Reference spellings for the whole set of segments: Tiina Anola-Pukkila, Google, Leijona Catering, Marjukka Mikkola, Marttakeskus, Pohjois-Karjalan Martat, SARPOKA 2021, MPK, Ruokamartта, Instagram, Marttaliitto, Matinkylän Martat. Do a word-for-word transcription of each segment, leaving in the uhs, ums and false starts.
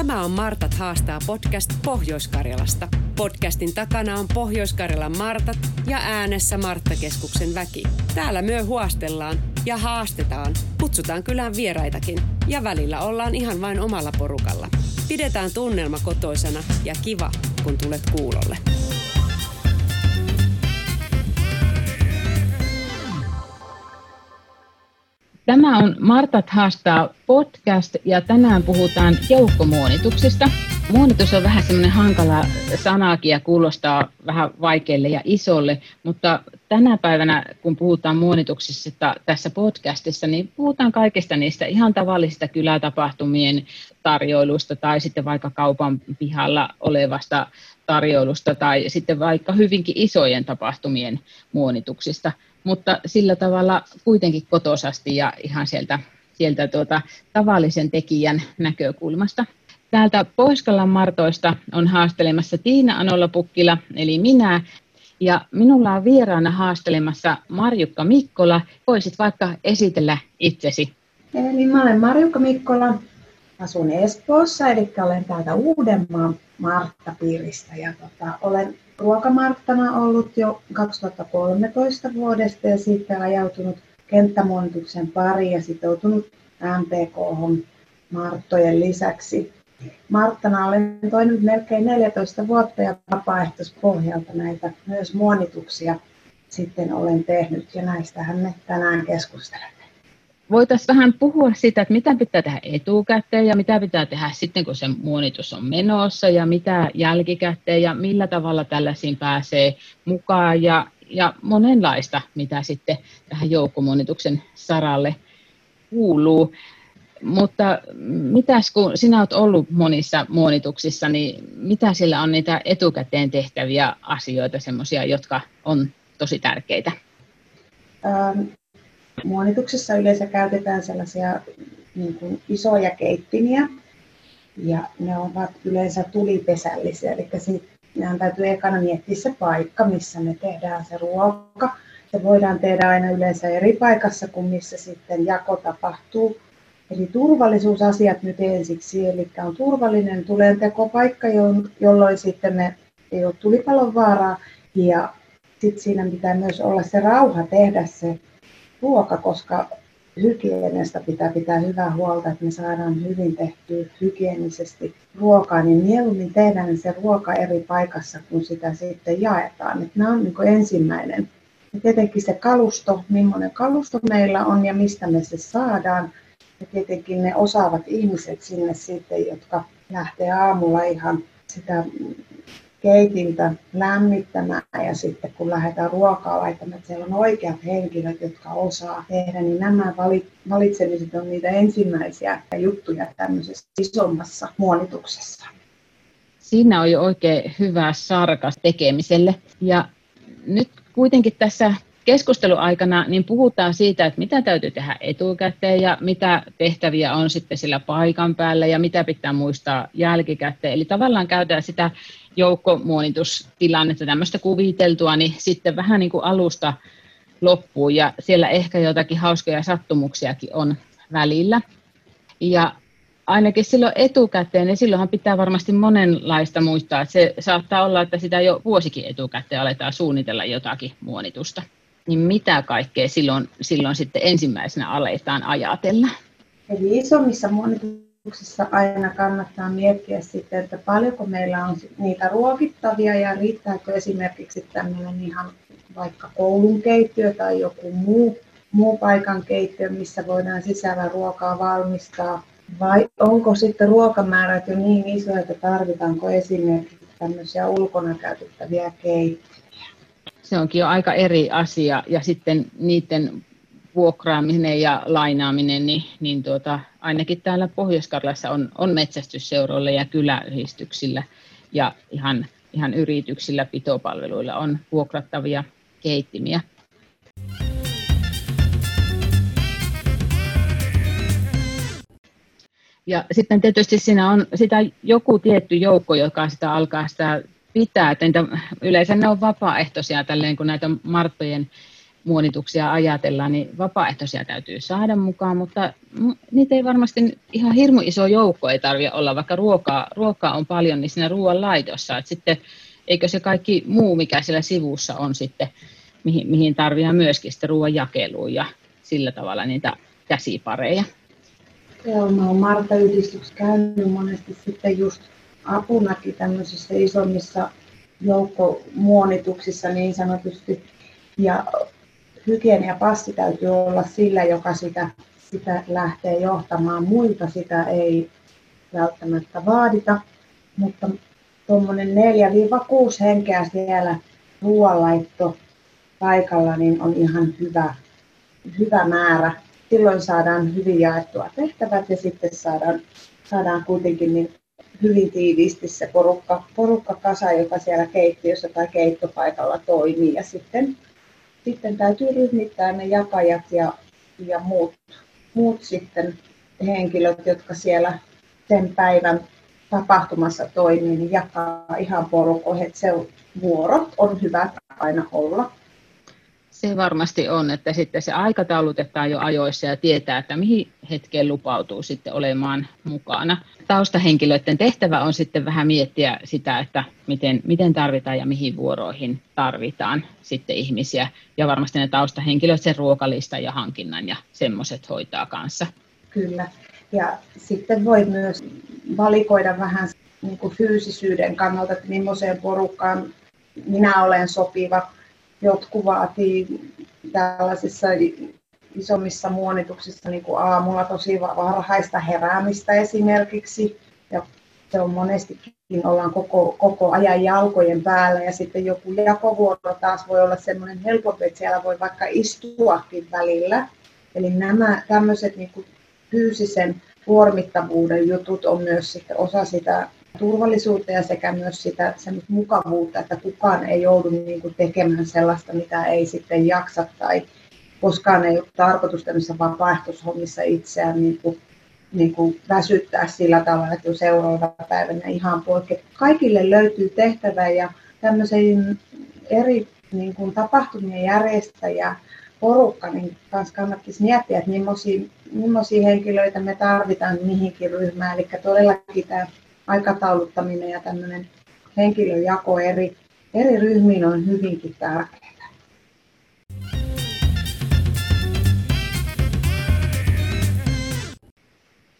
Tämä on Martat haastaa podcast Pohjois-Karjalasta. Podcastin takana on Pohjois-Karjalan Martat ja äänessä Marttakeskuksen väki. Täällä myö huostellaan ja haastetaan, kutsutaan kylään vieraitakin ja välillä ollaan ihan vain omalla porukalla. Pidetään tunnelma kotoisana ja kiva, kun tulet kuulolle. Tämä on Martat haastaa podcast ja tänään puhutaan joukkomuonituksista. Muonitus on vähän semmoinen hankala sanakin ja kuulostaa vähän vaikealle ja isolle, mutta tänä päivänä kun puhutaan muonituksista tässä podcastissa, niin puhutaan kaikista niistä ihan tavallisista kylätapahtumien tarjoilusta tai sitten vaikka kaupan pihalla olevasta tarjoilusta tai sitten vaikka hyvinkin isojen tapahtumien muonituksista, mutta sillä tavalla kuitenkin kotosasti ja ihan sieltä, sieltä tuota, tavallisen tekijän näkökulmasta. Täältä Pohjois-Karjalan Martoista on haastelemassa Tiina Anola-Pukkila, eli minä, ja minulla on vieraana haastelemassa Marjukka Mikkola. Voisit vaikka esitellä itsesi. Eli mä olen Marjukka Mikkola, asun Espoossa, eli olen täältä Uudenmaan Martta-piiristä, ja tota, olen Ruokamarttana ollut jo kaksituhattakolmetoista vuodesta ja sitten ajautunut kenttämuonituksen pariin ja sitoutunut M P K:hon Marttojen lisäksi. Marttana olen toiminut melkein neljätoista vuotta ja vapaaehtoispohjalta näitä myös muonituksia sitten olen tehnyt ja näistähän me tänään keskustelemme. Voitaisiin vähän puhua siitä, että mitä pitää tehdä etukäteen ja mitä pitää tehdä sitten, kun se muonitus on menossa ja mitä jälkikäteen ja millä tavalla tällaisiin pääsee mukaan ja, ja monenlaista, mitä sitten tähän joukkomuonituksen saralle kuuluu. Mutta mitäs kun sinä olet ollut monissa muonituksissa, niin mitä siellä on niitä etukäteen tehtäviä asioita, semmoisia, jotka on tosi tärkeitä? Ähm, muonituksessa yleensä käytetään sellaisia niin kuin isoja keittimiä ja ne ovat yleensä tulipesällisiä. Eli meidän täytyy ekana miettiä se paikka, missä me tehdään se ruoka. Se voidaan tehdä aina yleensä eri paikassa kuin missä sitten jako tapahtuu. Eli turvallisuusasiat nyt ensiksi, eli on turvallinen tulentekopaikka, jolloin sitten me ei ole tulipalon vaaraa. Ja sitten siinä pitää myös olla se rauha tehdä se ruoka, koska hygieniasta pitää pitää hyvää huolta, että me saadaan hyvin tehtyä hygienisesti ruokaa. Niin mieluummin tehdään se ruoka eri paikassa, kun sitä sitten jaetaan. Et nämä on niin kuin ensimmäinen. Ja tietenkin se kalusto, millainen kalusto meillä on ja mistä me se saadaan. Ja tietenkin ne osaavat ihmiset sinne sitten, jotka lähtee aamulla ihan sitä keitintä lämmittämään ja sitten kun lähdetään ruokaa laittamaan, että siellä on oikeat henkilöt, jotka osaa tehdä, niin nämä valitsemiset on niitä ensimmäisiä juttuja tämmöisessä isommassa muonituksessa. Siinä on jo oikein hyvä sarkas tekemiselle ja nyt kuitenkin tässä keskusteluaikana niin puhutaan siitä, että mitä täytyy tehdä etukäteen ja mitä tehtäviä on sitten sillä paikan päällä ja mitä pitää muistaa jälkikäteen. Eli tavallaan käydään sitä joukkomuonitustilannetta, tämmöistä kuviteltua, niin sitten vähän niin kuin alusta loppuun ja siellä ehkä jotakin hauskoja sattumuksiakin on välillä. Ja ainakin silloin etukäteen, niin silloinhan pitää varmasti monenlaista muistaa, että se saattaa olla, että sitä jo vuosikin etukäteen aletaan suunnitella jotakin muonitusta. Niin mitä kaikkea silloin, silloin sitten ensimmäisenä aletaan ajatella? Eli isommissa muonituksissa aina kannattaa miettiä sitten, että paljonko meillä on niitä ruokittavia ja riittääkö esimerkiksi tämmöinen ihan vaikka koulun keittiö tai joku muu, muu paikan keittiö, missä voidaan sisällä ruokaa valmistaa. Vai onko sitten ruokamäärät jo niin isoja, että tarvitaanko esimerkiksi tämmöisiä ulkona käytettäviä keittiöjä? Se onkin jo aika eri asia ja sitten niiden vuokraaminen ja lainaaminen, niin, niin tuota, ainakin täällä Pohjois-Karjalassa on, on metsästysseuroilla ja kyläyhdistyksillä ja ihan, ihan yrityksillä, pitopalveluilla on vuokrattavia keittimiä. Ja sitten tietysti siinä on sitä joku tietty joukko, joka sitä alkaa sitä pitää, että yleensä ne on vapaaehtoisia tälleen, kun näitä Marttojen muonituksia ajatellaan, niin vapaaehtoisia täytyy saada mukaan, mutta niitä ei varmasti ihan hirmu iso joukko ei tarvitse olla, vaikka ruokaa, ruokaa on paljon niin siinä ruoan laidossa, että sitten eikö se kaikki muu, mikä siellä sivussa on sitten, mihin, mihin tarvitaan myöskin sitten ruoan jakeluun ja sillä tavalla niitä käsipareja. Joo, mä oon Martta-yhdistyksessä käynyt monesti sitten just apunakin tämmöisissä isommissa joukkomuonituksissa niin sanotusti, ja hygieniapassi täytyy olla sillä, joka sitä, sitä lähtee johtamaan. Muilta sitä ei välttämättä vaadita, mutta tuommoinen neljästä kuuteen henkeä siellä ruoanlaitto paikalla niin on ihan hyvä, hyvä määrä. Silloin saadaan hyvin jaettua tehtävät ja sitten saadaan, saadaan kuitenkin niin hyvin tiiviisti se porukka, porukka kasa, joka siellä keittiössä tai keittopaikalla toimii. Ja sitten, sitten täytyy ryhmittää ne jakajat ja, ja muut, muut sitten henkilöt, jotka siellä sen päivän tapahtumassa toimii, niin jakaa ihan porukoihin, että se vuorot on hyvä aina olla. Se varmasti on, että sitten se aikataulutetaan jo ajoissa ja tietää, että mihin hetkeen lupautuu sitten olemaan mukana. Taustahenkilöiden tehtävä on sitten vähän miettiä sitä, että miten, miten tarvitaan ja mihin vuoroihin tarvitaan sitten ihmisiä. Ja varmasti ne taustahenkilöt sen ruokalistan ja hankinnan ja semmoiset hoitaa kanssa. Kyllä. Ja sitten voi myös valikoida vähän niin kuin fyysisyyden kannalta, että millaiseen porukkaan minä olen sopiva. Jotkut vaatii tällaisissa isommissa muonituksissa niin kuin aamulla tosi varhaista heräämistä esimerkiksi. Ja se on monestikin, ollaan koko, koko ajan jalkojen päällä ja sitten joku jakovuoro taas voi olla semmoinen helpompi, että siellä voi vaikka istuakin välillä. Eli nämä tämmöiset niin kuin fyysisen kuormittavuuden jutut on myös sitten osa sitä turvallisuutta ja sekä myös sitä mukavuutta, että kukaan ei joudu niin kuin tekemään sellaista, mitä ei sitten jaksa tai koskaan ei ole tarkoitus tämmöisissä vapaaehtoishommissa itseään niin kuin, niin kuin väsyttää sillä tavalla, että jo seuraavana päivänä ihan poikki. Kaikille löytyy tehtävä ja tämmöisen eri niin kuin tapahtumien järjestäjä porukka, niin kanssa kannattaisi miettiä, että millaisia, millaisia henkilöitä me tarvitaan mihinkin ryhmään, eli todellakin tämä aikatauluttaminen ja tämmöinen henkilöjako eri, eri ryhmiin on hyvinkin tärkeää.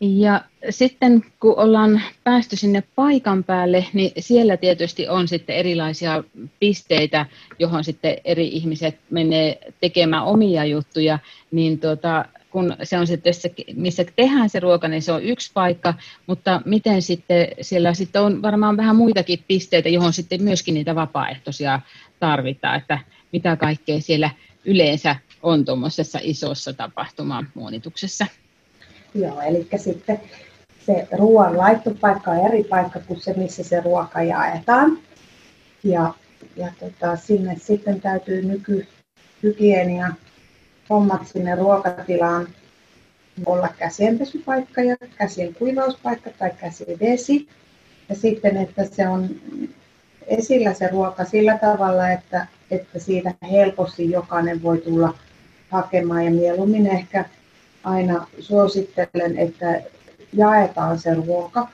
Ja sitten kun ollaan päästy sinne paikan päälle, niin siellä tietysti on sitten erilaisia pisteitä, johon sitten eri ihmiset menee tekemään omia juttuja, niin tuota, kun se on sitten, missä tehdään se ruoka, niin se on yksi paikka, mutta miten sitten siellä sitten on varmaan vähän muitakin pisteitä, johon sitten myöskin niitä vapaaehtoisia tarvitaan, että mitä kaikkea siellä yleensä on tuommoisessa isossa tapahtumamuonituksessa. Joo, eli sitten se ruoan laittopaikka on eri paikka kuin se, missä se ruoka jaetaan. Ja, ja tota, sinne sitten täytyy nykyhygienia hommat sinne ruokatilaan olla käsienpesupaikka ja käsien kuivauspaikka tai käsivesi. Ja sitten, että se on esillä se ruoka sillä tavalla, että, että siitä helposti jokainen voi tulla hakemaan ja mieluummin ehkä aina suosittelen, että jaetaan se ruoka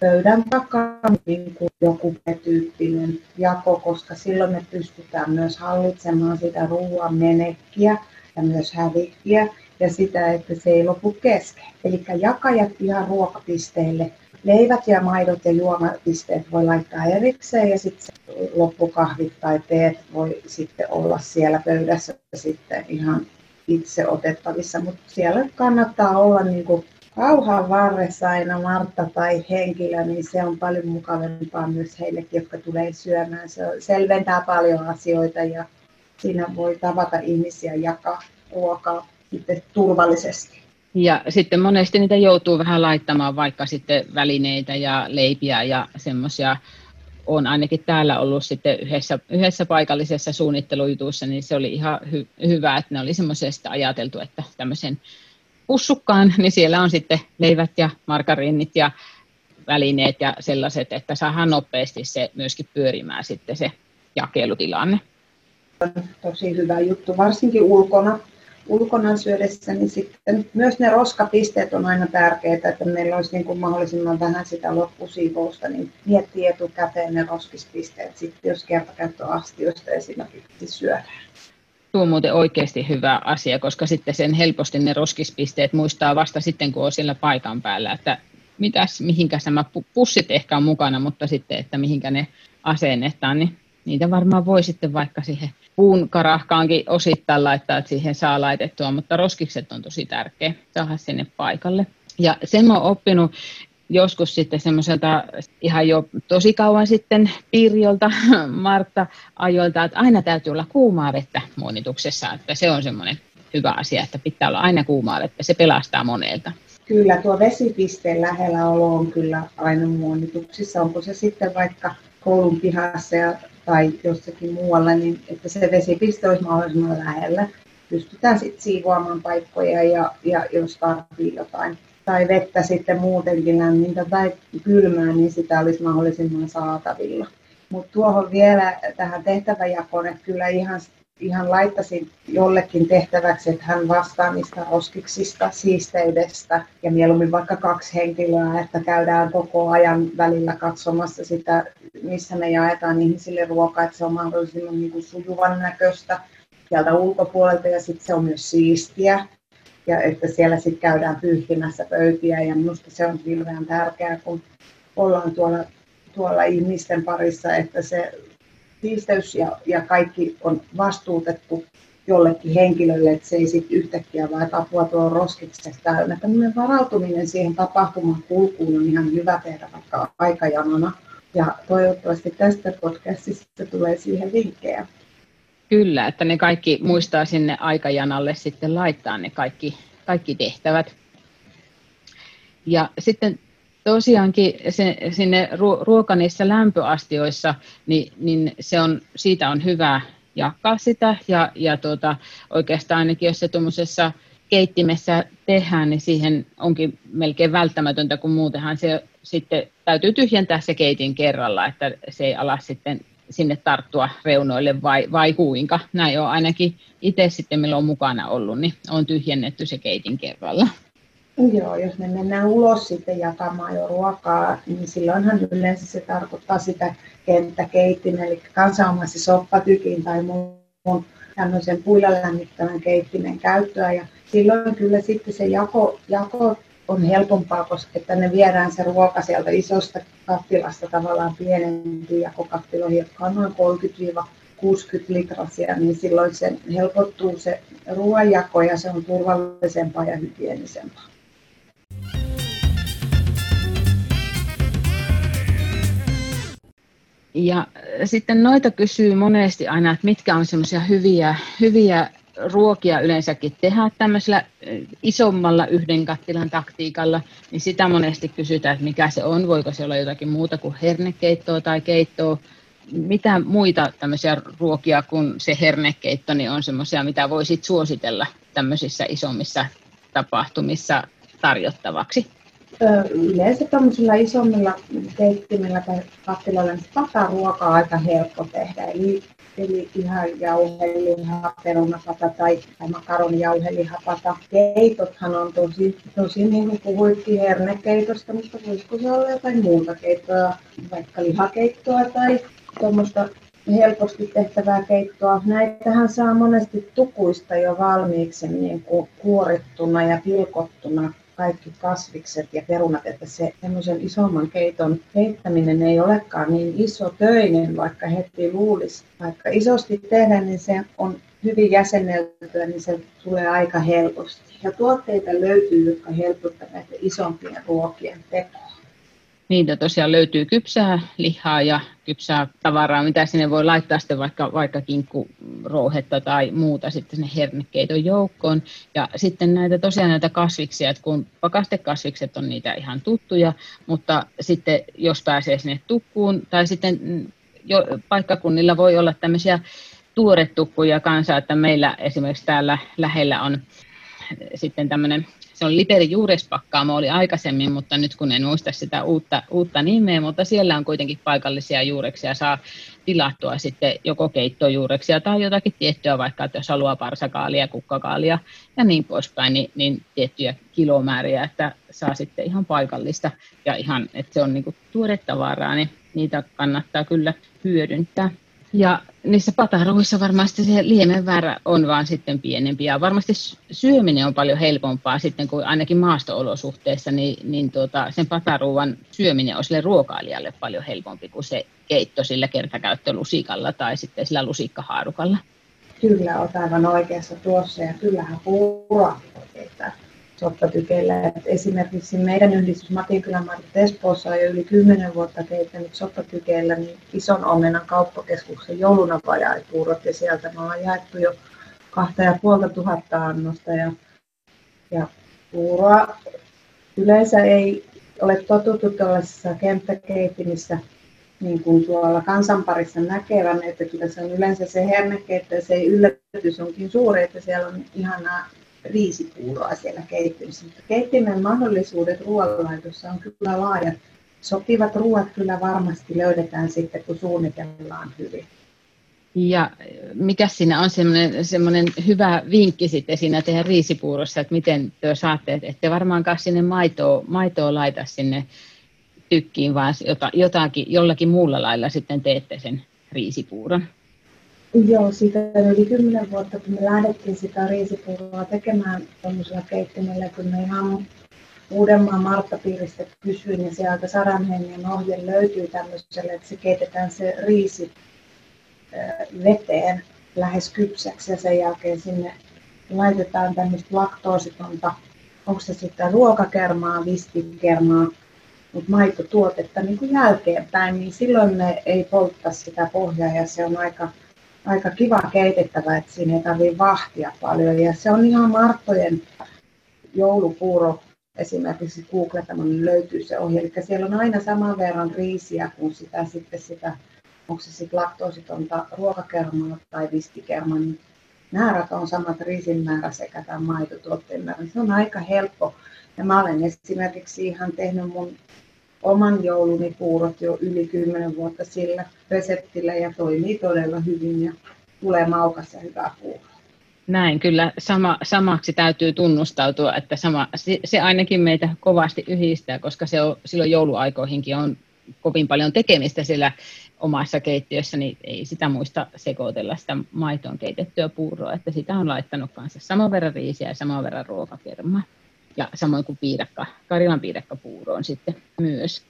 pöydän takaa niin kuin joku tyyppinen jako, koska silloin me pystytään myös hallitsemaan sitä ruoan menekkiä ja myös hävikkiä ja sitä, että se ei lopu kesken. Eli jakajat ihan ruokapisteille. Leivät ja maidot ja juomapisteet voi laittaa erikseen ja sitten loppukahvit tai teet voi sitten olla siellä pöydässä sitten ihan itse otettavissa, mutta siellä kannattaa olla niin kuin kauhan varressa aina Martta tai henkilö, niin se on paljon mukavampaa myös heillekin, jotka tulee syömään. Se selventää paljon asioita ja siinä voi tavata ihmisiä ja jakaa ruokaa sitten turvallisesti. Ja sitten monesti niitä joutuu vähän laittamaan vaikka sitten välineitä ja leipiä ja semmoisia. On ainakin täällä ollut sitten yhdessä, yhdessä paikallisessa suunnittelujutussa, niin se oli ihan hy- hyvä, että ne oli semmoisesta ajateltu, että tämmöisen pussukkaan, niin siellä on sitten leivät ja margariinit ja välineet ja sellaiset, että saadaan nopeasti se myöskin pyörimään sitten se jakelutilanne. on tosi hyvä juttu, varsinkin ulkona. Ulkona syödessä, niin sitten myös ne roskapisteet on aina tärkeitä, että meillä olisi niin kuin mahdollisimman vähän sitä loppusiivousta, niin miettii etukäteen ne roskispisteet, sitten jos kertakäyttöastioista esimerkiksi syödään. Tuo on muuten oikeasti hyvä asia, koska sitten sen helposti ne roskispisteet muistaa vasta sitten, kun on siellä paikan päällä, että mitäs, mihinkäs nämä pussit ehkä on mukana, mutta sitten, että mihinkä ne asennetaan, niin niitä varmaan voi sitten vaikka siihen puun karahkaankin osittain laittaa, että siihen saa laitettua, mutta roskikset on tosi tärkeä saada sinne paikalle. Ja sen mä oon oppinut joskus sitten semmoiselta ihan jo tosi kauan sitten Pirjolta, Martta-ajoilta, että aina täytyy olla kuumaa vettä muonituksessa, että se on semmoinen hyvä asia, että pitää olla aina kuumaa vettä, se pelastaa monelta. Kyllä, tuo vesipisteen lähellä olo on kyllä aina muonituksissa, onko se sitten vaikka koulun pihassa ja tai jossakin muualla, niin että se vesipiste olisi mahdollisimman lähellä. Pystytään sitten siivoamaan paikkoja ja, ja jos tarvitsee jotain. Tai vettä sitten muutenkin lämmintä tai kylmää, niin sitä olisi mahdollisimman saatavilla. Mutta tuohon vielä tähän tehtäväjakoon, että kyllä ihan, ihan laittaisin jollekin tehtäväksi, että hän vastaa niistä roskiksista, siisteydestä ja mieluummin vaikka kaksi henkilöä, että käydään koko ajan välillä katsomassa sitä, missä me jaetaan ihmisille ruokaa, että se on mahdollisimman niin kuin sujuvan näköistä sieltä ulkopuolelta ja sitten se on myös siistiä. Ja että siellä sitten käydään pyyhkimässä pöytiä ja minusta se on hirveän tärkeää, kun ollaan tuolla, tuolla ihmisten parissa, että se siisteys ja, ja kaikki on vastuutettu jollekin henkilölle, että se ei sitten yhtäkkiä vaan apua tuolla roskiksessa täynnä. Tällainen varautuminen siihen tapahtuman kulkuun on ihan hyvä tehdä vaikka aikajanona. Ja toivottavasti tästä podcastista tulee siihen vinkkejä. Kyllä, että ne kaikki muistaa sinne aikajanalle sitten laittaa ne kaikki, kaikki tehtävät. Ja sitten tosiaankin se, sinne ruokanissa lämpöastioissa, niin, niin se on, siitä on hyvä jakaa sitä. Ja, ja tuota, oikeastaan ainakin jos se tuommoisessa keittimessä tehdään, niin siihen onkin melkein välttämätöntä, kun muutenhan se sitten täytyy tyhjentää se keitin kerralla, että se ei ala sitten sinne tarttua reunoille vai, vai kuinka. Näin on ainakin itse sitten, milloin on mukana ollut, niin on tyhjennetty se keitin kerralla. Joo, jos me mennään ulos sitten jakamaan jo ruokaa, niin silloinhan yleensä se tarkoittaa sitä kenttäkeitin, eli kansanomaisen soppatykin tai muun tämmöisen puilla lämmittävän keittimen käyttöä. Ja silloin kyllä sitten se jako, jako on helpompaa, koska että ne viedään se ruoka sieltä isosta kattilasta tavallaan pienempiin jakokattiloihin, jotka on noin kolmekymmentä kuusikymmentä litrasia, niin silloin se helpottuu se ruoanjako ja se on turvallisempaa ja hygienisempaa. Ja sitten noita kysyy monesti aina, että mitkä on semmoisia hyviä, hyviä ruokia yleensäkin tehdä tämmöisellä isommalla yhden kattilan taktiikalla, niin sitä monesti kysytään, että mikä se on, voiko se olla jotakin muuta kuin hernekeittoa tai keittoa. Mitä muita tämmöisiä ruokia kuin se hernekeitto, niin on semmoisia, mitä voisit suositella tämmöisissä isommissa tapahtumissa tarjottavaksi? Yleensä tämmöisillä isommilla keittimillä tai kattiloilla tätä ruokaa on aika helppo tehdä. Eli, eli ihan jauheliha, perunapata tai, tai makaronijauhelihapata. Keitothan on tosi, tosi niin kuin puhuitkin hernekeitosta, mutta voisiko se olla jotain muuta keittoa, vaikka lihakeittoa tai tuommoista helposti tehtävää keittoa. Näitähän saa monesti tukuista jo valmiiksi niin kuin kuorittuna ja pilkottuna. Kaikki kasvikset ja perunat, että se semmoisen isomman keiton keittäminen ei olekaan niin iso töinen, vaikka heti luulisi. Vaikka isosti tehdään, niin se on hyvin jäsenneltyä, niin se tulee aika helposti. Ja tuotteita löytyy, jotka helpottavat näitä isompien ruokien tekoa. Niitä tosiaan löytyy kypsää lihaa ja kypsää tavaraa, mitä sinne voi laittaa sitten vaikka, vaikka kinkkurouhetta tai muuta sitten sinne hernekeiton joukkoon. Ja sitten näitä tosiaan näitä kasviksia, että kun pakastekasvikset on niitä ihan tuttuja, mutta sitten jos pääsee sinne tukkuun tai sitten jo paikkakunnilla voi olla tämmöisiä tuoretukkuja kanssa, että meillä esimerkiksi täällä lähellä on sitten tämmöinen Se on Liberi Juurespakkaamo oli aikaisemmin, mutta nyt kun en muista sitä uutta, uutta nimeä, mutta siellä on kuitenkin paikallisia juureksia, saa tilattua sitten joko keittojuureksia tai jotakin tiettyä, vaikka että jos haluaa parsakaalia, kukkakaalia ja niin poispäin, niin, niin tiettyjä kilomääriä, että saa sitten ihan paikallista ja ihan, että se on niin kuin tuoretavaraa, niin niitä kannattaa kyllä hyödyntää. Ja niissä pataruissa varmasti se liemen väärä on vaan sitten pienempi ja varmasti syöminen on paljon helpompaa sitten kuin ainakin maasto-olosuhteissa, niin, niin tuota, sen pataruuan syöminen on sille ruokailijalle paljon helpompi kuin se keitto sillä kertakäyttölusikalla tai sitten sillä lusikkahaarukalla. Kyllä, olet aivan oikeassa tuossa ja kyllähän puuraa oikeita soppatykeillä. Et esimerkiksi meidän yhdistys Matinkylän Martat Espoossa on jo yli kymmenen vuotta keittänyt soppatykeillä niin ison omenan kauppakeskuksen joulunapajaispuurot ja sieltä me ollaan jaettu jo kahta ja puolta tuhatta annosta ja, ja puuroa yleensä ei ole totuttu tuollaisessa kenttäkeitimissä niin kuin tuolla kansanparissa näkevän, että kyllä se on yleensä se hernekeitto ja se ei yllätys onkin suuri, että siellä on ihanaa riisipuuroa siellä keittiössä. Keittimen mahdollisuudet ruoanlaitossa on kyllä laajat. Sopivat ruoat kyllä varmasti löydetään sitten, kun suunnitellaan hyvin. Ja mikä siinä on semmoinen hyvä vinkki sitten siinä tehdä riisipuurossa, että miten te saatte, ette varmaankaan sinne maitoa, maitoa laita sinne tykkiin, vaan jotakin, jollakin muulla lailla sitten teette sen riisipuuron. Joo, siitä yli kymmenen vuotta, kun me lähdettiin sitä riisipuuroa tekemään tuollaisella keittimellä, kun me ihan Uudenmaan Marttapiiristä kysyin, niin sieltä sadan hengen ohje löytyy tämmöiselle, että se keitetään se riisi veteen lähes kypsäksi ja sen jälkeen sinne laitetaan tämmöistä laktoositonta, onko se sitten ruokakermaa, vistikermaa, mutta maitotuotetta niin kuin jälkeenpäin, niin silloin me ei poltta sitä pohjaa ja se on aika... Aika kiva keitettävä, että siinä ei tarvitse vahtia paljon. Ja se on ihan Marttojen joulupuuro, esimerkiksi googlettamalla löytyy se ohje. Eli siellä on aina saman verran riisiä kuin sitä, sitten sitä onko se sitten laktoositonta ruokakermaa tai vistikermaa. Niin määrät on samat riisin määrä sekä tämän maitotuotteen määrä. Se on aika helppo. Ja mä olen esimerkiksi ihan tehnyt mun oman jouluni puurot jo yli kymmenen vuotta sillä reseptillä ja toimii todella hyvin ja tulee maukas ja hyvä puuro. Näin, kyllä sama, samaksi täytyy tunnustautua, että sama, se, se ainakin meitä kovasti yhdistää, koska se on, silloin jouluaikoihinkin on kovin paljon tekemistä siellä omassa keittiössä, niin ei sitä muista sekoitella sitä maitoon keitettyä puuroa, että sitä on laittanut kanssa saman verran riisiä ja saman verran ruokakermaa. Ja samoin kuin piirakka, Karjalan piirakkapuuroon sitten myös.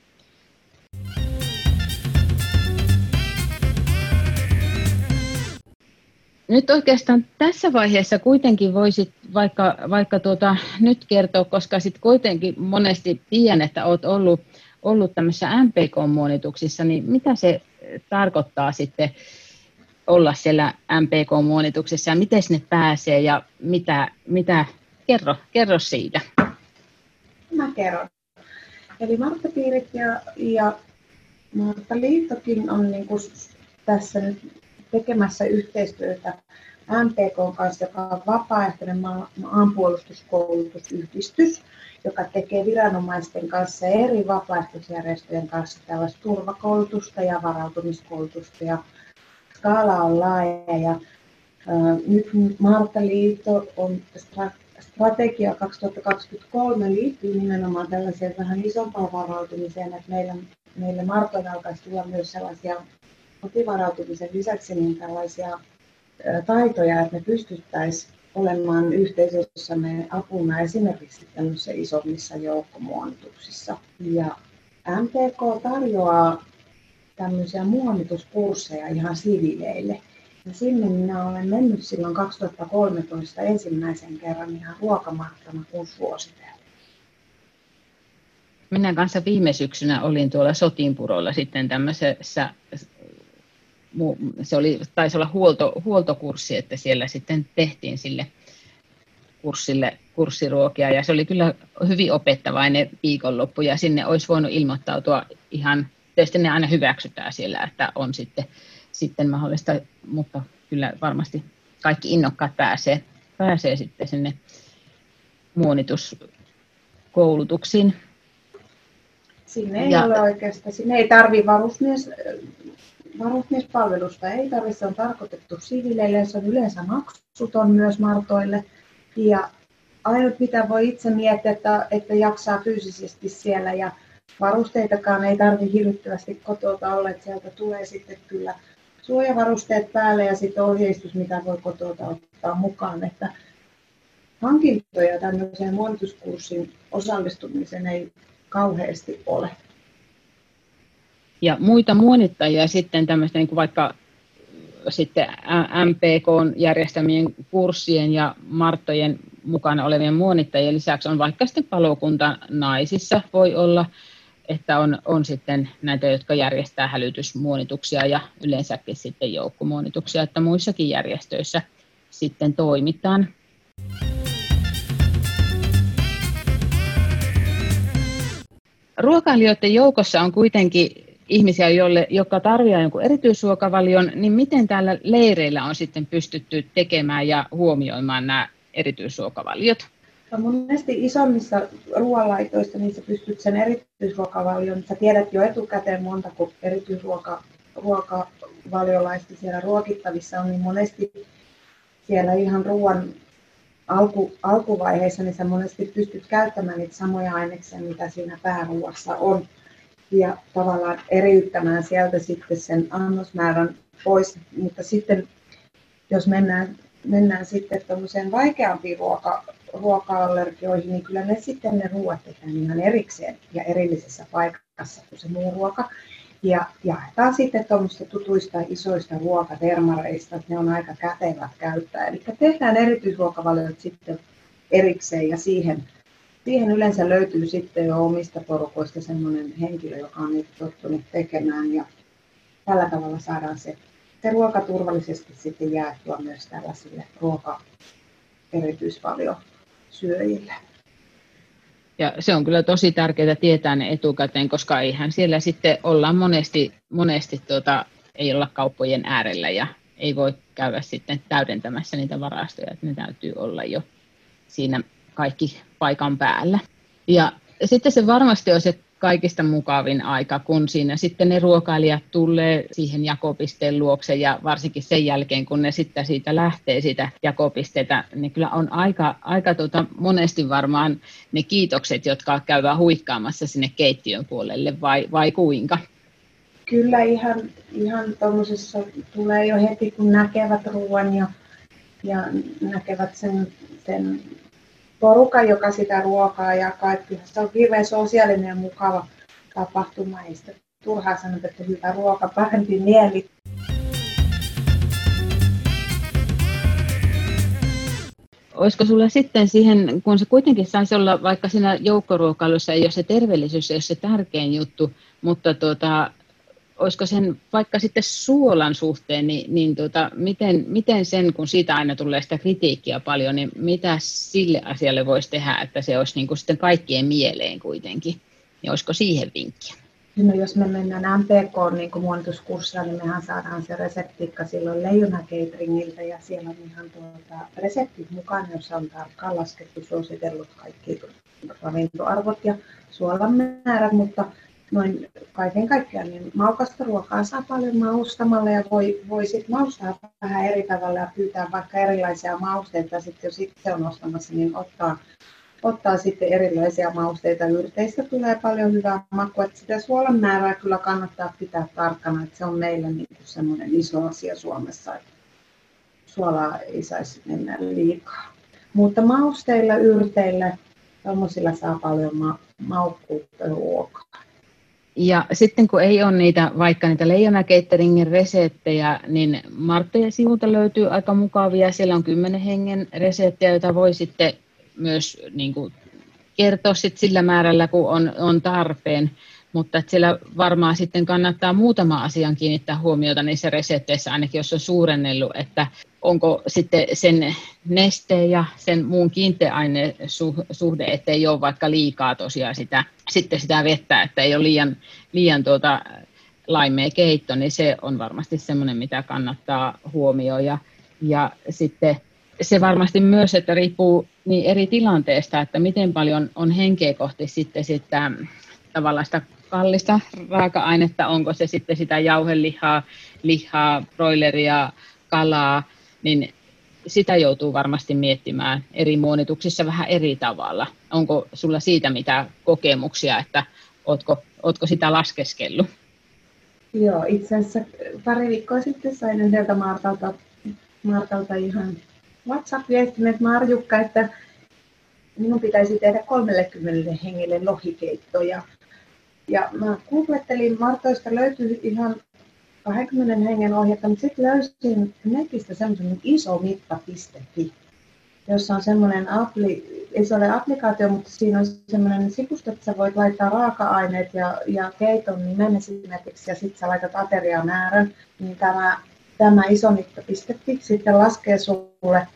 Nyt oikeastaan tässä vaiheessa kuitenkin voisit vaikka, vaikka tuota, nyt kertoa, koska sitten kuitenkin monesti tiedän, että olet ollut, ollut tämmöisissä M P K-muonituksissa, niin mitä se tarkoittaa sitten olla siellä M P K-muonituksessa ja miten sinne pääsee ja mitä... mitä Kerro, kerro siitä. Mä kerron. Eli Marttapiirit ja, ja Marttaliittokin on niin kuin tässä nyt tekemässä yhteistyötä M P K:n kanssa, joka on vapaaehtoinen ma- maanpuolustuskoulutusyhdistys, joka tekee viranomaisten kanssa ja eri vapaaehtoisjärjestöjen kanssa tällaista turvakoulutusta ja varautumiskoulutusta. Ja skaala on laaja. Ja, äh, nyt Marttaliitto on strat- Strategia kaksituhattakaksikymmentäkolme liittyy nimenomaan tällaiseen vähän isompaan varautumiseen, että meillä, meillä Martoilla alkaisi tulla myös sellaisia kotivarautumisen lisäksi niin tällaisia taitoja, että me pystyttäisiin olemaan yhteisössämme apuna esimerkiksi tämmöisissä isommissa joukkomuonituksissa. Ja M P K tarjoaa tämmöisiä muonituskursseja ihan sivileille. Ja sinne minä olen mennyt silloin kaksituhattakolmetoista ensimmäisen kerran ihan Ruokamarttana, kun suositelin. Minä kanssa viime syksynä olin tuolla Sotinpurolla sitten tämmöisessä, se oli, taisi olla huolto, huoltokurssi, että siellä sitten tehtiin sille kurssille kurssiruokia ja se oli kyllä hyvin opettavainen viikonloppu ja sinne olisi voinut ilmoittautua ihan, tietysti ne aina hyväksytään siellä, että on sitten sitten mahdollista, mutta kyllä varmasti kaikki innokkaat pääsee, pääsee sitten sinne muonitus, koulutuksiin. Sinne ei ja, ole oikeastaan, sinne ei tarvitse varusmies, varusmiespalvelusta, ei tarvitse, se on tarkoitettu siviileille, se on yleensä maksuton myös martoille. Ja ainut mitä voi itse miettiä, että, että jaksaa fyysisesti siellä ja varusteitakaan ei tarvitse hirvittävästi kotoa olla, että sieltä tulee sitten kyllä suojavarusteet päälle ja sitten ohjeistus, mitä voi kotoa ottaa mukaan. Että hankintoja tämmöiseen muodotuskurssiin osallistumiseen ei kauheasti ole. Ja muita muonittajia sitten tämmöistä niin kuin vaikka sitten M P K:n järjestämien kurssien ja marttojen mukana olevien muonittajien lisäksi on vaikka sitten palokunta naisissa voi olla, että on, on sitten näitä, jotka järjestää hälytysmuonituksia ja yleensäkin sitten joukkomuonituksia, että muissakin järjestöissä sitten toimitaan. Ruokailijoiden joukossa on kuitenkin ihmisiä, jolle, joka tarvitsee jonkun erityisruokavalion, niin miten täällä leireillä on sitten pystytty tekemään ja huomioimaan nämä erityisruokavaliot? No monesti isommissa ruoanlaitoissa niin sä pystyt sen erityisruokavalion, sä tiedät jo etukäteen monta, kun erityisruokavaliolaista siellä ruokittavissa on, niin monesti siellä ihan ruoan Alku, alkuvaiheessa niin sä monesti pystyt käyttämään niitä samoja aineksia, mitä siinä pääruuassa on. Ja tavallaan eriyttämään sieltä sitten sen annosmäärän pois. Mutta sitten, jos mennään, mennään sitten tuollaiseen vaikeampiin ruoka, ruoka-allergioihin, niin kyllä ne sitten ne ruoat tehdään ihan erikseen ja erillisessä paikassa kuin se muu ruoka. Ja jaetaan sitten tuommoista tutuista isoista ruokatermareista, että ne on aika kätevät käyttää. Eli tehdään erityisruokavaliot sitten erikseen ja siihen, siihen yleensä löytyy sitten jo omista porukoista semmoinen henkilö, joka on niitä tottunut tekemään. Ja tällä tavalla saadaan se, se ruoka turvallisesti sitten jaettua myös tällaisille ruoka-erityisvaliosyöjille. Ja se on kyllä tosi tärkeää tietää ne etukäteen, koska eihän siellä sitten ollaan monesti, monesti tuota, ei olla kauppojen äärellä ja ei voi käydä sitten täydentämässä niitä varastoja, että ne täytyy olla jo siinä kaikki paikan päällä. Ja sitten se varmasti on se kaikista mukavin aika, kun siinä sitten ne ruokailijat tulee siihen jakopisteen luokse ja varsinkin sen jälkeen, kun ne sitten siitä lähtee sitä jakopisteitä, niin kyllä on aika, aika tuota, monesti varmaan ne kiitokset, jotka käydään huikkaamassa sinne keittiön puolelle vai, vai kuinka? Kyllä ihan, ihan tuollaisessa tulee jo heti, kun näkevät ruoan ja, ja näkevät sen, sen porukan, joka sitä ruokaa jakaa. Se on hirveän sosiaalinen ja mukava tapahtuma. Ei sitä turhaa sanota, että hyvä ruoka, parempi mieli. Olisiko sulla sitten siihen, kun se kuitenkin saisi olla, vaikka siinä joukkoruokailussa ei ole se terveellisyys, ei ole se tärkein juttu, mutta tuota, olisiko sen vaikka sitten suolan suhteen, niin, niin tuota, miten, miten sen, kun siitä aina tulee sitä kritiikkiä paljon, niin mitä sille asialle voisi tehdä, että se olisi niin kuin sitten kaikkien mieleen kuitenkin? Ja olisiko siihen vinkkiä? No jos me mennään M P K-muonituskurssilla, niin, niin mehän saadaan se reseptiikka silloin Leijona Cateringiltä ja siellä on ihan tuota reseptit mukana, jossa on tarkkaan laskettu, suositellut kaikki ravintoarvot ja suolan määrät, mutta noin kaiken kaikkiaan, niin maukasta ruokaa saa paljon maustamalla ja voi, voi sitten maustaa vähän eri tavalla ja pyytää vaikka erilaisia mausteita. Sitten jos itse on ostamassa, niin ottaa, ottaa sitten erilaisia mausteita. Yrteistä tulee paljon hyvää makua. Että sitä suolan määrää kyllä kannattaa pitää tarkkana. Että se on meillä niin semmoinen iso asia Suomessa, että suolaa ei saisi mennä liikaa. Mutta mausteilla, yrteillä, tommosilla saa paljon ma- maukkuutta ruokaa. Ja sitten kun ei ole niitä, vaikka niitä Leijona Cateringin reseptejä, niin Marttojen sivulta löytyy aika mukavia. Siellä on kymmenen hengen reseptejä, joita voi sitten myös niin kuin, kertoa sit sillä määrällä, kun on, on tarpeen. Mutta siellä varmaan sitten kannattaa muutama asian kiinnittää huomiota niissä resepteissä, ainakin jos on suurennellut, että onko sitten sen nesteen ja sen muun kiinteäaineen suhde, ettei ole vaikka liikaa tosiaan sitä, sitten sitä vettä, että ei ole liian, liian tuota laimea keitto, niin se on varmasti semmoinen, mitä kannattaa huomioida. Ja sitten se varmasti myös, että riippuu niin eri tilanteesta, että miten paljon on henkeä kohti sitten sitä tavallaan sitä kallista raaka-ainetta, onko se sitten sitä jauhelihaa, lihaa, broileria, kalaa, niin sitä joutuu varmasti miettimään eri muonituksissa vähän eri tavalla. Onko sulla siitä mitään kokemuksia, että ootko, ootko sitä laskeskellut? Joo, itse asiassa pari viikkoa sitten sain yhdeltä Martalta, Martalta ihan WhatsApp-viestin, että Marjukka, että minun pitäisi tehdä kolmellekymmenelle hengelle lohikeittoja. Ja mä googlettelin, Martoista löytyi ihan kaksikymmentä hengen ohjetta, mutta sitten löysin netistä semmoisen isomitta piste fi, jossa on semmoinen, appli, ei se ole applikaatio, mutta siinä on semmoinen sivusto, että sä voit laittaa raaka-aineet ja, ja keiton nimen esimerkiksi, ja sitten sä laitat ateriamäärän, niin tämä, tämä isomitta piste fi sitten laskee sulle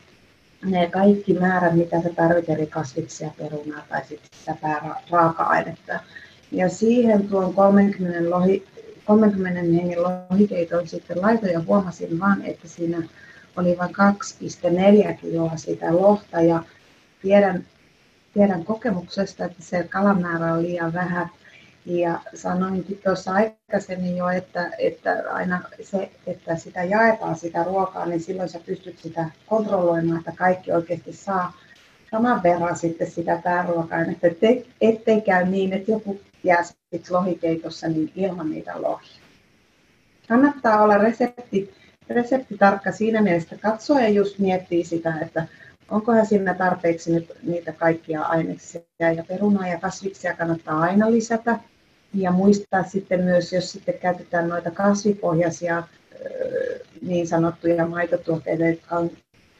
ne kaikki määrät, mitä sä tarvitset eri kasviksia, perunaa tai sitten sitä pääraaka-ainetta. Ja siihen tuon kolmenkymmenen hengen lohikeiton sitten laitoin ja huomasin vaan, että siinä oli vain kaksi pilkku neljä kiloa sitä lohta. Ja tiedän, tiedän kokemuksesta, että se kalamäärä on liian vähän. Ja sanoinkin tuossa aikaisemmin jo, että, että aina se, että sitä jaetaan sitä ruokaa, niin silloin sä pystyt sitä kontrolloimaan, että kaikki oikeasti saa saman verran sitten sitä pääruoka-ainetta, ettei, ettei käy niin, että joku jää sitten lohikeitossa niin ilman niitä lohia. Kannattaa olla resepti, reseptitarkka siinä mielessä, että katsoo ja just miettii sitä, että onkohan siinä tarpeeksi nyt niitä kaikkia aineksia ja perunaa ja kasviksia kannattaa aina lisätä. Ja muistaa sitten myös, jos sitten käytetään noita kasvipohjaisia niin sanottuja maitotuotteita, jotka on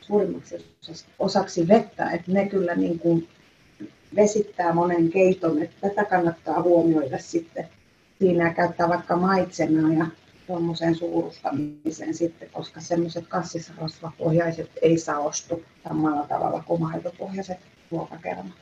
suurimmaksi osaksi vettä, että ne kyllä niin kuin vesittää monen keiton, että tätä kannattaa huomioida sitten siinä käyttää vaikka maitsenaa ja tuommoisen suurustamiseen sitten, koska semmoiset kasvisrasvapohjaiset ei saostu samalla tavalla kuin maitopohjaiset ruokakermat.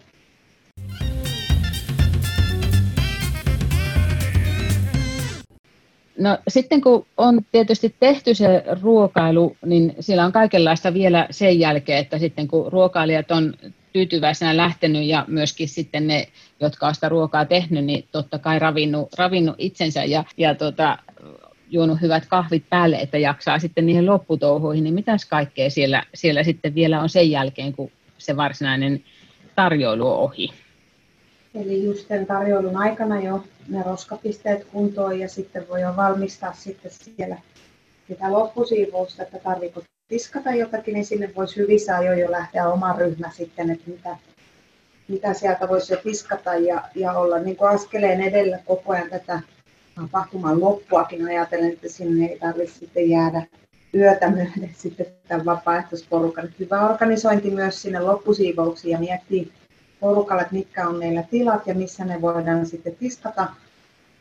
No sitten kun on tietysti tehty se ruokailu, niin siellä on kaikenlaista vielä sen jälkeen, että sitten kun ruokailijat on tyytyväisenä lähtenyt ja myöskin sitten ne, jotka on sitä ruokaa tehnyt, niin totta kai ravinnut, ravinnut itsensä ja, ja tuota, juonut hyvät kahvit päälle, että jaksaa sitten niihin lopputouhuihin, niin mitäs kaikkea siellä, siellä sitten vielä on sen jälkeen, kun se varsinainen tarjoilu on ohi? Eli just sen tarjoilun aikana jo ne roskapisteet kuntoon ja sitten voi jo valmistaa sitten siellä sitä loppusiivousta, että tarvitsetko tiskata jotakin, niin sinne voisi hyvissä ajoin jo lähteä oma ryhmä sitten, että mitä, mitä sieltä voisi jo tiskata ja, ja olla niin kuin askeleen edellä koko ajan tätä tapahtuman loppuakin ajatellen, että sinne ei tarvitse sitten jäädä yötä myöden sitten tämän vapaaehtoisporukan. Hyvä organisointi myös sinne loppusiivouksiin ja miettii porukalle, että mitkä on meillä tilat ja missä ne voidaan sitten tiskata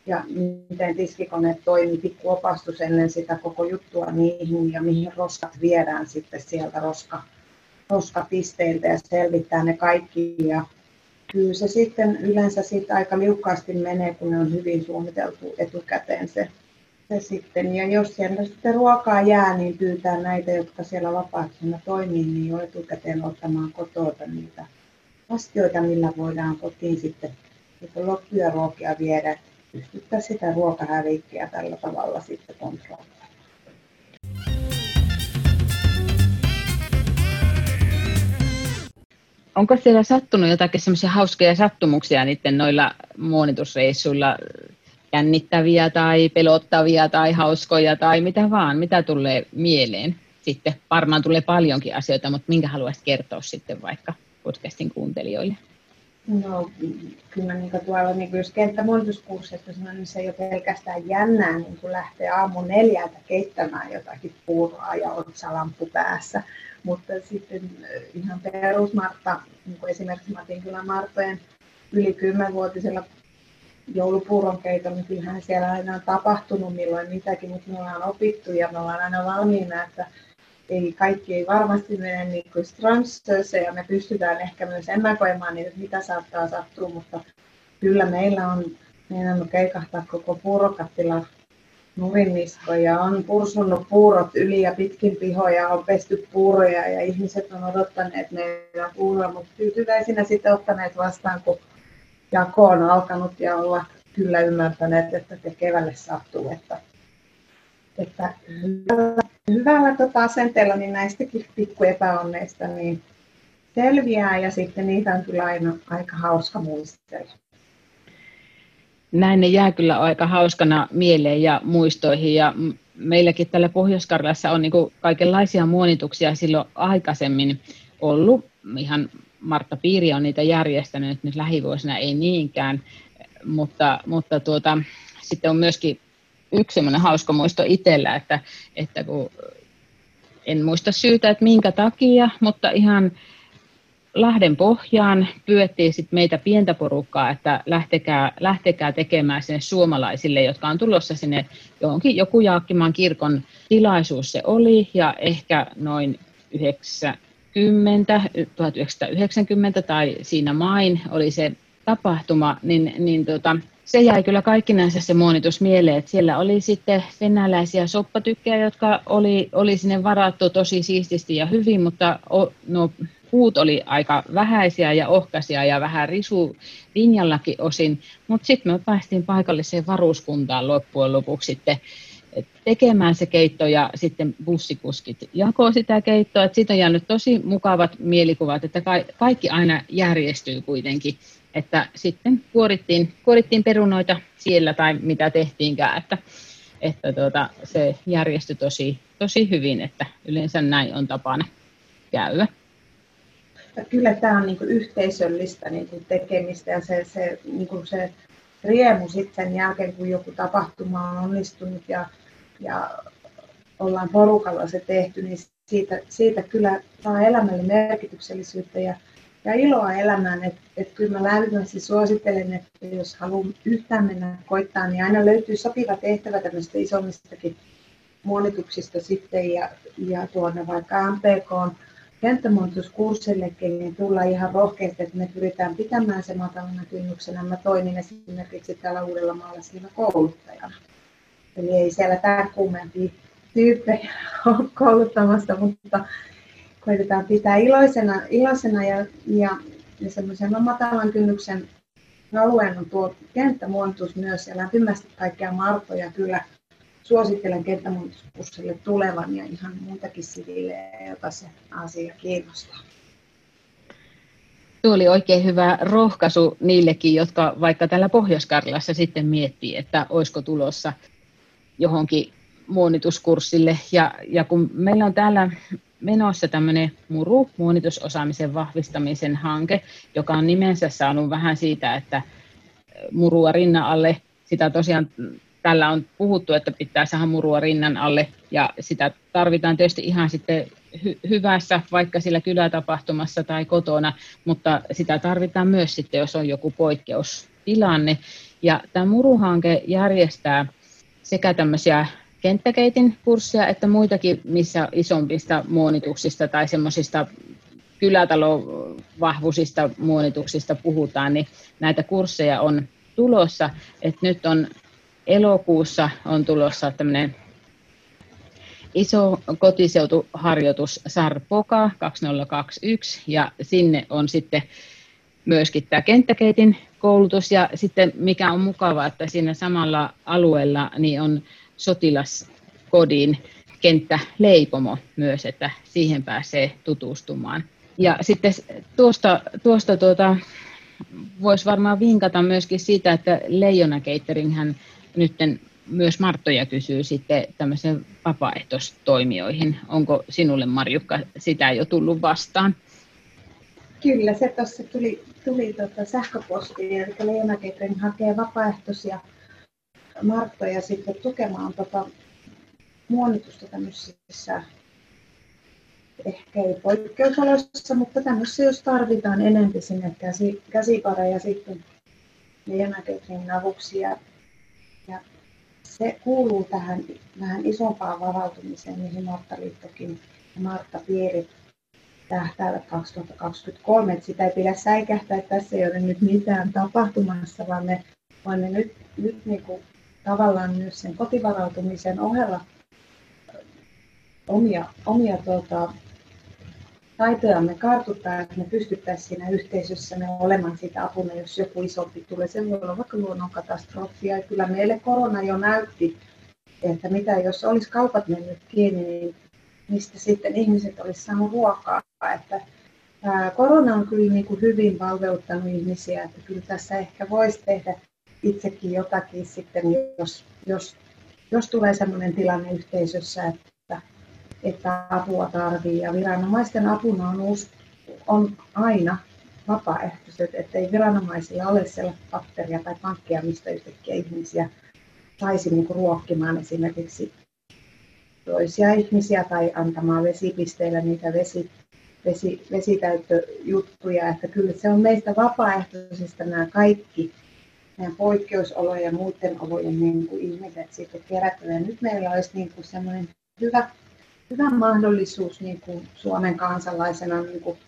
ja miten tiskikone toimii, pikku opastus ennen sitä koko juttua niihin ja mihin roskat viedään sitten sieltä roska, roskapisteiltä ja selvittää ne kaikki. Ja kyllä se sitten yleensä siitä aika liukkaasti menee, kun ne on hyvin suunniteltu etukäteen se, se sitten. Ja jos siellä sitten ruokaa jää, niin pyytää näitä, jotka siellä vapaaksena toimii, niin jo etukäteen ottamaan kotoota niitä astioita, millä voidaan kotiin sitten loppuja ruokia viedä, että pystyttäisiin sitä ruokahävikkiä tällä tavalla sitten kontrolloimaan. Onko siellä sattunut jotakin semmoisia hauskoja sattumuksia niiden noilla muonitusreissuilla, jännittäviä tai pelottavia tai hauskoja tai mitä vaan, mitä tulee mieleen sitten? Varmaan tulee paljonkin asioita, mutta minkä haluaisit kertoa sitten vaikka podcastin kuuntelijoille? No kyllä niin tuolla, niin jos kenttämuonituskursseista sanon, niin se ei ole pelkästään jännää, niin kun lähtee aamu neljältä keittämään jotakin puuroa ja otsalamppu päässä. Mutta sitten ihan perusmartta, niin kuin esimerkiksi Matinkylän Martojen yli kymmenvuotisella joulupuuron keitolla, niin kyllähän siellä aina on tapahtunut milloin mitäkin, mutta me ollaan opittu ja me ollaan aina valmiina, että ei, kaikki ei varmasti mene niin kuin stranssössä ja me pystytään ehkä myös ennakoimaan niitä, mitä saattaa sattua, mutta kyllä meillä on, meillä on keikahtaa koko puurokattila numinniskoja, on pursunut puurot yli ja pitkin pihoja, on pesty puuroja ja ihmiset on odottaneet meidän puuroja, mutta tyytyväisinä sitten ottaneet vastaan, kun jako on alkanut ja olla kyllä ymmärtäneet, että tekevälle sattuu. Että, että hyvällä, hyvällä tota asenteella niin näistäkin pikku epäonneista niin selviää ja sitten niitä on kyllä aina aika hauska muistella. Näin ne jää kyllä aika hauskana mieleen ja muistoihin, ja meilläkin täällä Pohjois-Karjalassa on niin kuin kaikenlaisia muonituksia silloin aikaisemmin ollut. Ihan Martta Piiri on niitä järjestänyt, nyt lähivuosina ei niinkään, mutta, mutta tuota, sitten on myöskin yksi semmoinen hauska muisto itsellä, että, että kun en muista syytä, että minkä takia, mutta ihan Lahden pohjaan pyöttiin sit meitä pientä porukkaa, että lähtekää, lähtekää tekemään sinne suomalaisille, jotka on tulossa sinne johonkin, joku Jaakkimaan kirkon tilaisuus se oli, ja ehkä noin yhdeksänkymmentä, tuhatyhdeksänsataayhdeksänkymmentä tai siinä main oli se tapahtuma, niin, niin tota, se jäi kyllä kaikkinensa se muonitus mieleen, että siellä oli sitten venäläisiä soppatykkejä, jotka oli, oli sinne varattu tosi siististi ja hyvin, mutta no, puut oli aika vähäisiä ja ohkaisia ja vähän risulinjallakin osin, mutta sitten me päästiin paikalliseen varuskuntaan loppujen lopuksi sitten tekemään se keitto, ja sitten bussikuskit jakoi sitä keittoa. Et siitä on jäänyt tosi mukavat mielikuvat, että kaikki aina järjestyy kuitenkin, että sitten kuorittiin, kuorittiin perunoita siellä tai mitä tehtiinkään, että, että tuota, se järjestyi tosi, tosi hyvin, että yleensä näin on tapana käydä. Kyllä tämä on niin kuin yhteisöllistä niin kuin tekemistä ja se, se, niin kuin se riemu sitten sen jälkeen, kun joku tapahtuma on onnistunut ja, ja ollaan porukalla se tehty, niin siitä, siitä kyllä saa elämälle merkityksellisyyttä ja, ja iloa elämään. Et, et kyllä mä lämpimästi suosittelen, että jos haluaa yhtään mennä koittaa, niin aina löytyy sopiva tehtävä tämmöistä isommistakin muonituksista sitten ja, ja tuonne vaikka M P K on. Kenttämuonituskurssillekin niin tullaan ihan rohkeasti, että me pyritään pitämään se matalana kynnyksenä. Mä toimin esimerkiksi täällä Uudellamaalla siinä kouluttajana. Eli ei siellä tämän kummempia tyyppejä ole kouluttamassa, mutta koitetaan pitää iloisena, iloisena ja, ja, ja semmoisena matalan kynnyksen alueen on tuo kenttämuonitus myös. Ja lämpimästi kaikkia Martoja kyllä suosittelen kenttämuonituskurssille tulevan ja ihan muutakin siviilejä, jota se asia kiinnostaa. Tuo oli oikein hyvä rohkaisu niillekin, jotka vaikka täällä Pohjois-Karjalassa sitten miettii, että olisiko tulossa johonkin muonituskurssille. Ja, ja kun meillä on täällä menossa tämmöinen muru, muonitusosaamisen vahvistamisen hanke, joka on nimensä saanut vähän siitä, että murua rinnan alle, sitä tosiaan tällä on puhuttu, että pitää saada murua rinnan alle, ja sitä tarvitaan tietysti ihan sitten hy- hyvässä, vaikka sillä kylätapahtumassa tai kotona, mutta sitä tarvitaan myös sitten, jos on joku poikkeustilanne. Ja tämä muruhanke järjestää sekä tämmöisiä kenttäkeitin kursseja, että muitakin, missä isompista muonituksista tai semmoisista kylätalovahvuisista muonituksista puhutaan, niin näitä kursseja on tulossa, että nyt on elokuussa on tulossa tämmöinen iso kotiseutuharjoitus SARPOKA kaksituhattakaksikymmentäyksi, ja sinne on sitten myöskin tämä kenttäkeitin koulutus, ja sitten mikä on mukavaa, että siinä samalla alueella niin on sotilaskodin kenttäleipomo myös, että siihen pääsee tutustumaan. Ja sitten tuosta, tuosta tuota, voisi varmaan vinkata myöskin siitä, että Leijona Cateringhän nyt myös Marttoja kysyy sitten tämmöisen vapaaehtoistoimijoihin. Onko sinulle, Marjukka, sitä jo tullut vastaan? Kyllä, se tuossa tuli, tuli tuota sähköpostiin, eli Leijona Catering hakee vapaaehtoisia Marttoja sitten tukemaan tuota muonitusta tämmöisissä, ehkä ei poikkeusoloissa, mutta tämmöisiä, jos tarvitaan enemmän sinne käsi, käsipareja sitten Leijona Cateringin avuksi. Ja Ja se kuuluu tähän vähän isompaan varautumiseen, mihin Marttaliittokin ja Martta Piiri tähtäävät kaksituhattakaksikymmentäkolme. Et sitä ei pidä säikähtää, että tässä ei ole nyt mitään tapahtumassa, vaan me, vaan me nyt, nyt niin kuin tavallaan myös sen kotivarautumisen ohella omia, omia tuota, taitojamme kartuttaa, että me pystyttäisiin siinä yhteisössä me olemaan siitä apuna, jos joku isompi tulee. Se voi olla vaikka luonnonkatastrofia. Ja kyllä meille korona jo näytti, että mitä jos olisi kaupat mennyt kiinni, niin mistä sitten ihmiset olisivat saanut ruokaa. Että korona on kyllä niin kuin hyvin valveuttanut ihmisiä, että kyllä tässä ehkä voisi tehdä itsekin jotakin sitten, jos, jos, jos tulee sellainen tilanne yhteisössä, että, että apua tarvii. Ja viranomaisten apuna on, uusi, on aina vapaaehtoiset, ettei viranomaisilla ole sellaista patteria tai pankkia, mistä yhtäkkiä ihmisiä saisi niin kuin ruokkimaan esimerkiksi toisia ihmisiä tai antamaan vesipisteillä niitä vesi, vesi, vesitäyttöjuttuja. Että kyllä se on meistä vapaaehtoisista nämä kaikki meidän poikkeusolojen ja muiden olojen niin kuin ihmiset siitä kerätään. Ja nyt meillä olisi niin kuin semmoinen hyvä, hyvä mahdollisuus niin kuin Suomen kansalaisena niin kuin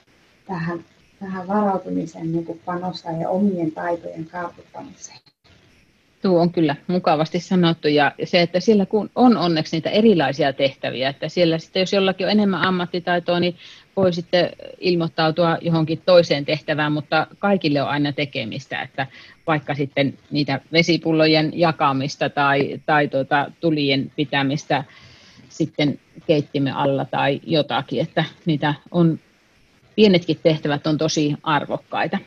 tähän, tähän varautumiseen niin kuin panostaa ja omien taitojen kartuttamiseen. Tuo on kyllä mukavasti sanottu, ja se, että siellä kun on onneksi niitä erilaisia tehtäviä, että siellä sitten jos jollakin on enemmän ammattitaitoa, niin voi sitten ilmoittautua johonkin toiseen tehtävään, mutta kaikille on aina tekemistä, että vaikka sitten niitä vesipullojen jakamista tai, tai tuota tulien pitämistä sitten keittimen alla tai jotakin, että niitä on, pienetkin tehtävät on tosi arvokkaita.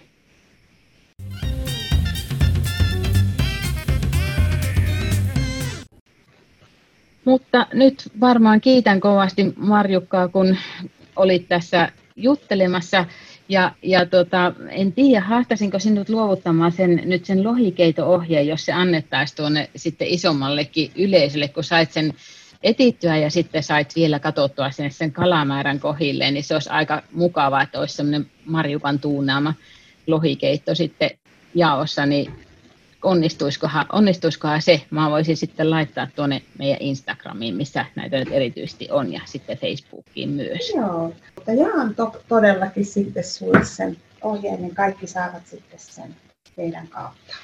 Mutta nyt varmaan kiitän kovasti Marjukkaa, kun olit tässä juttelemassa. Ja, ja tota, en tiedä, haastaisinko sinut luovuttamaan sen, nyt sen lohikeito-ohjeen, jos se annettaisiin tuonne sitten isommallekin yleisölle, kun sait sen etittyä ja sitten sait vielä katsottua sinne sen kalamäärän kohilleen, niin se olisi aika mukavaa, että olisi semmoinen Marjukan tuunaama lohikeitto sitten jaossa, niin onnistuiskohan, onnistuiskohan se? Mä voisin sitten laittaa tuonne meidän Instagramiin, missä näitä nyt erityisesti on, ja sitten Facebookiin myös. Joo, mutta jaan to- todellakin sitten sulle sen ohjeen, niin kaikki saavat sitten sen teidän kautta.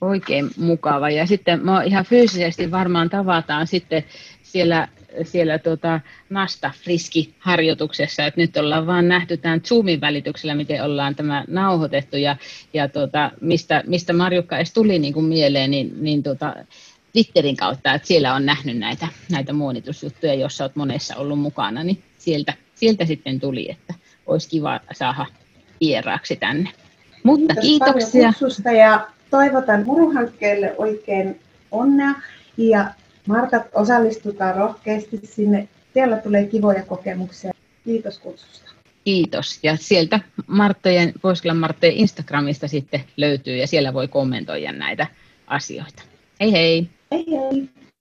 Oikein mukava. Ja sitten mä ihan fyysisesti varmaan tavataan sitten siellä, siellä tuota Nasta Friski -harjoituksessa, että nyt ollaan vaan nähty tämän Zoomin välityksellä, miten ollaan tämä nauhoitettu, ja, ja tuota, mistä, mistä Marjukka edes tuli niin kuin mieleen, niin, niin tuota, Twitterin kautta, että siellä on nähnyt näitä, näitä muonitusjuttuja, joissa olet monessa ollut mukana, niin sieltä, sieltä sitten tuli, että olisi kiva saada vieraaksi tänne. Mutta kiitos, kiitoksia kutsusta ja toivotan Muruhankkeelle oikein onnea, ja Martat, osallistutaan rohkeasti sinne. Siellä tulee kivoja kokemuksia. Kiitos kutsusta. Kiitos. Ja sieltä Marttojen, Pohjois-Karjalan Marttojen Instagramista sitten löytyy, ja siellä voi kommentoida näitä asioita. Hei hei! Hei hei!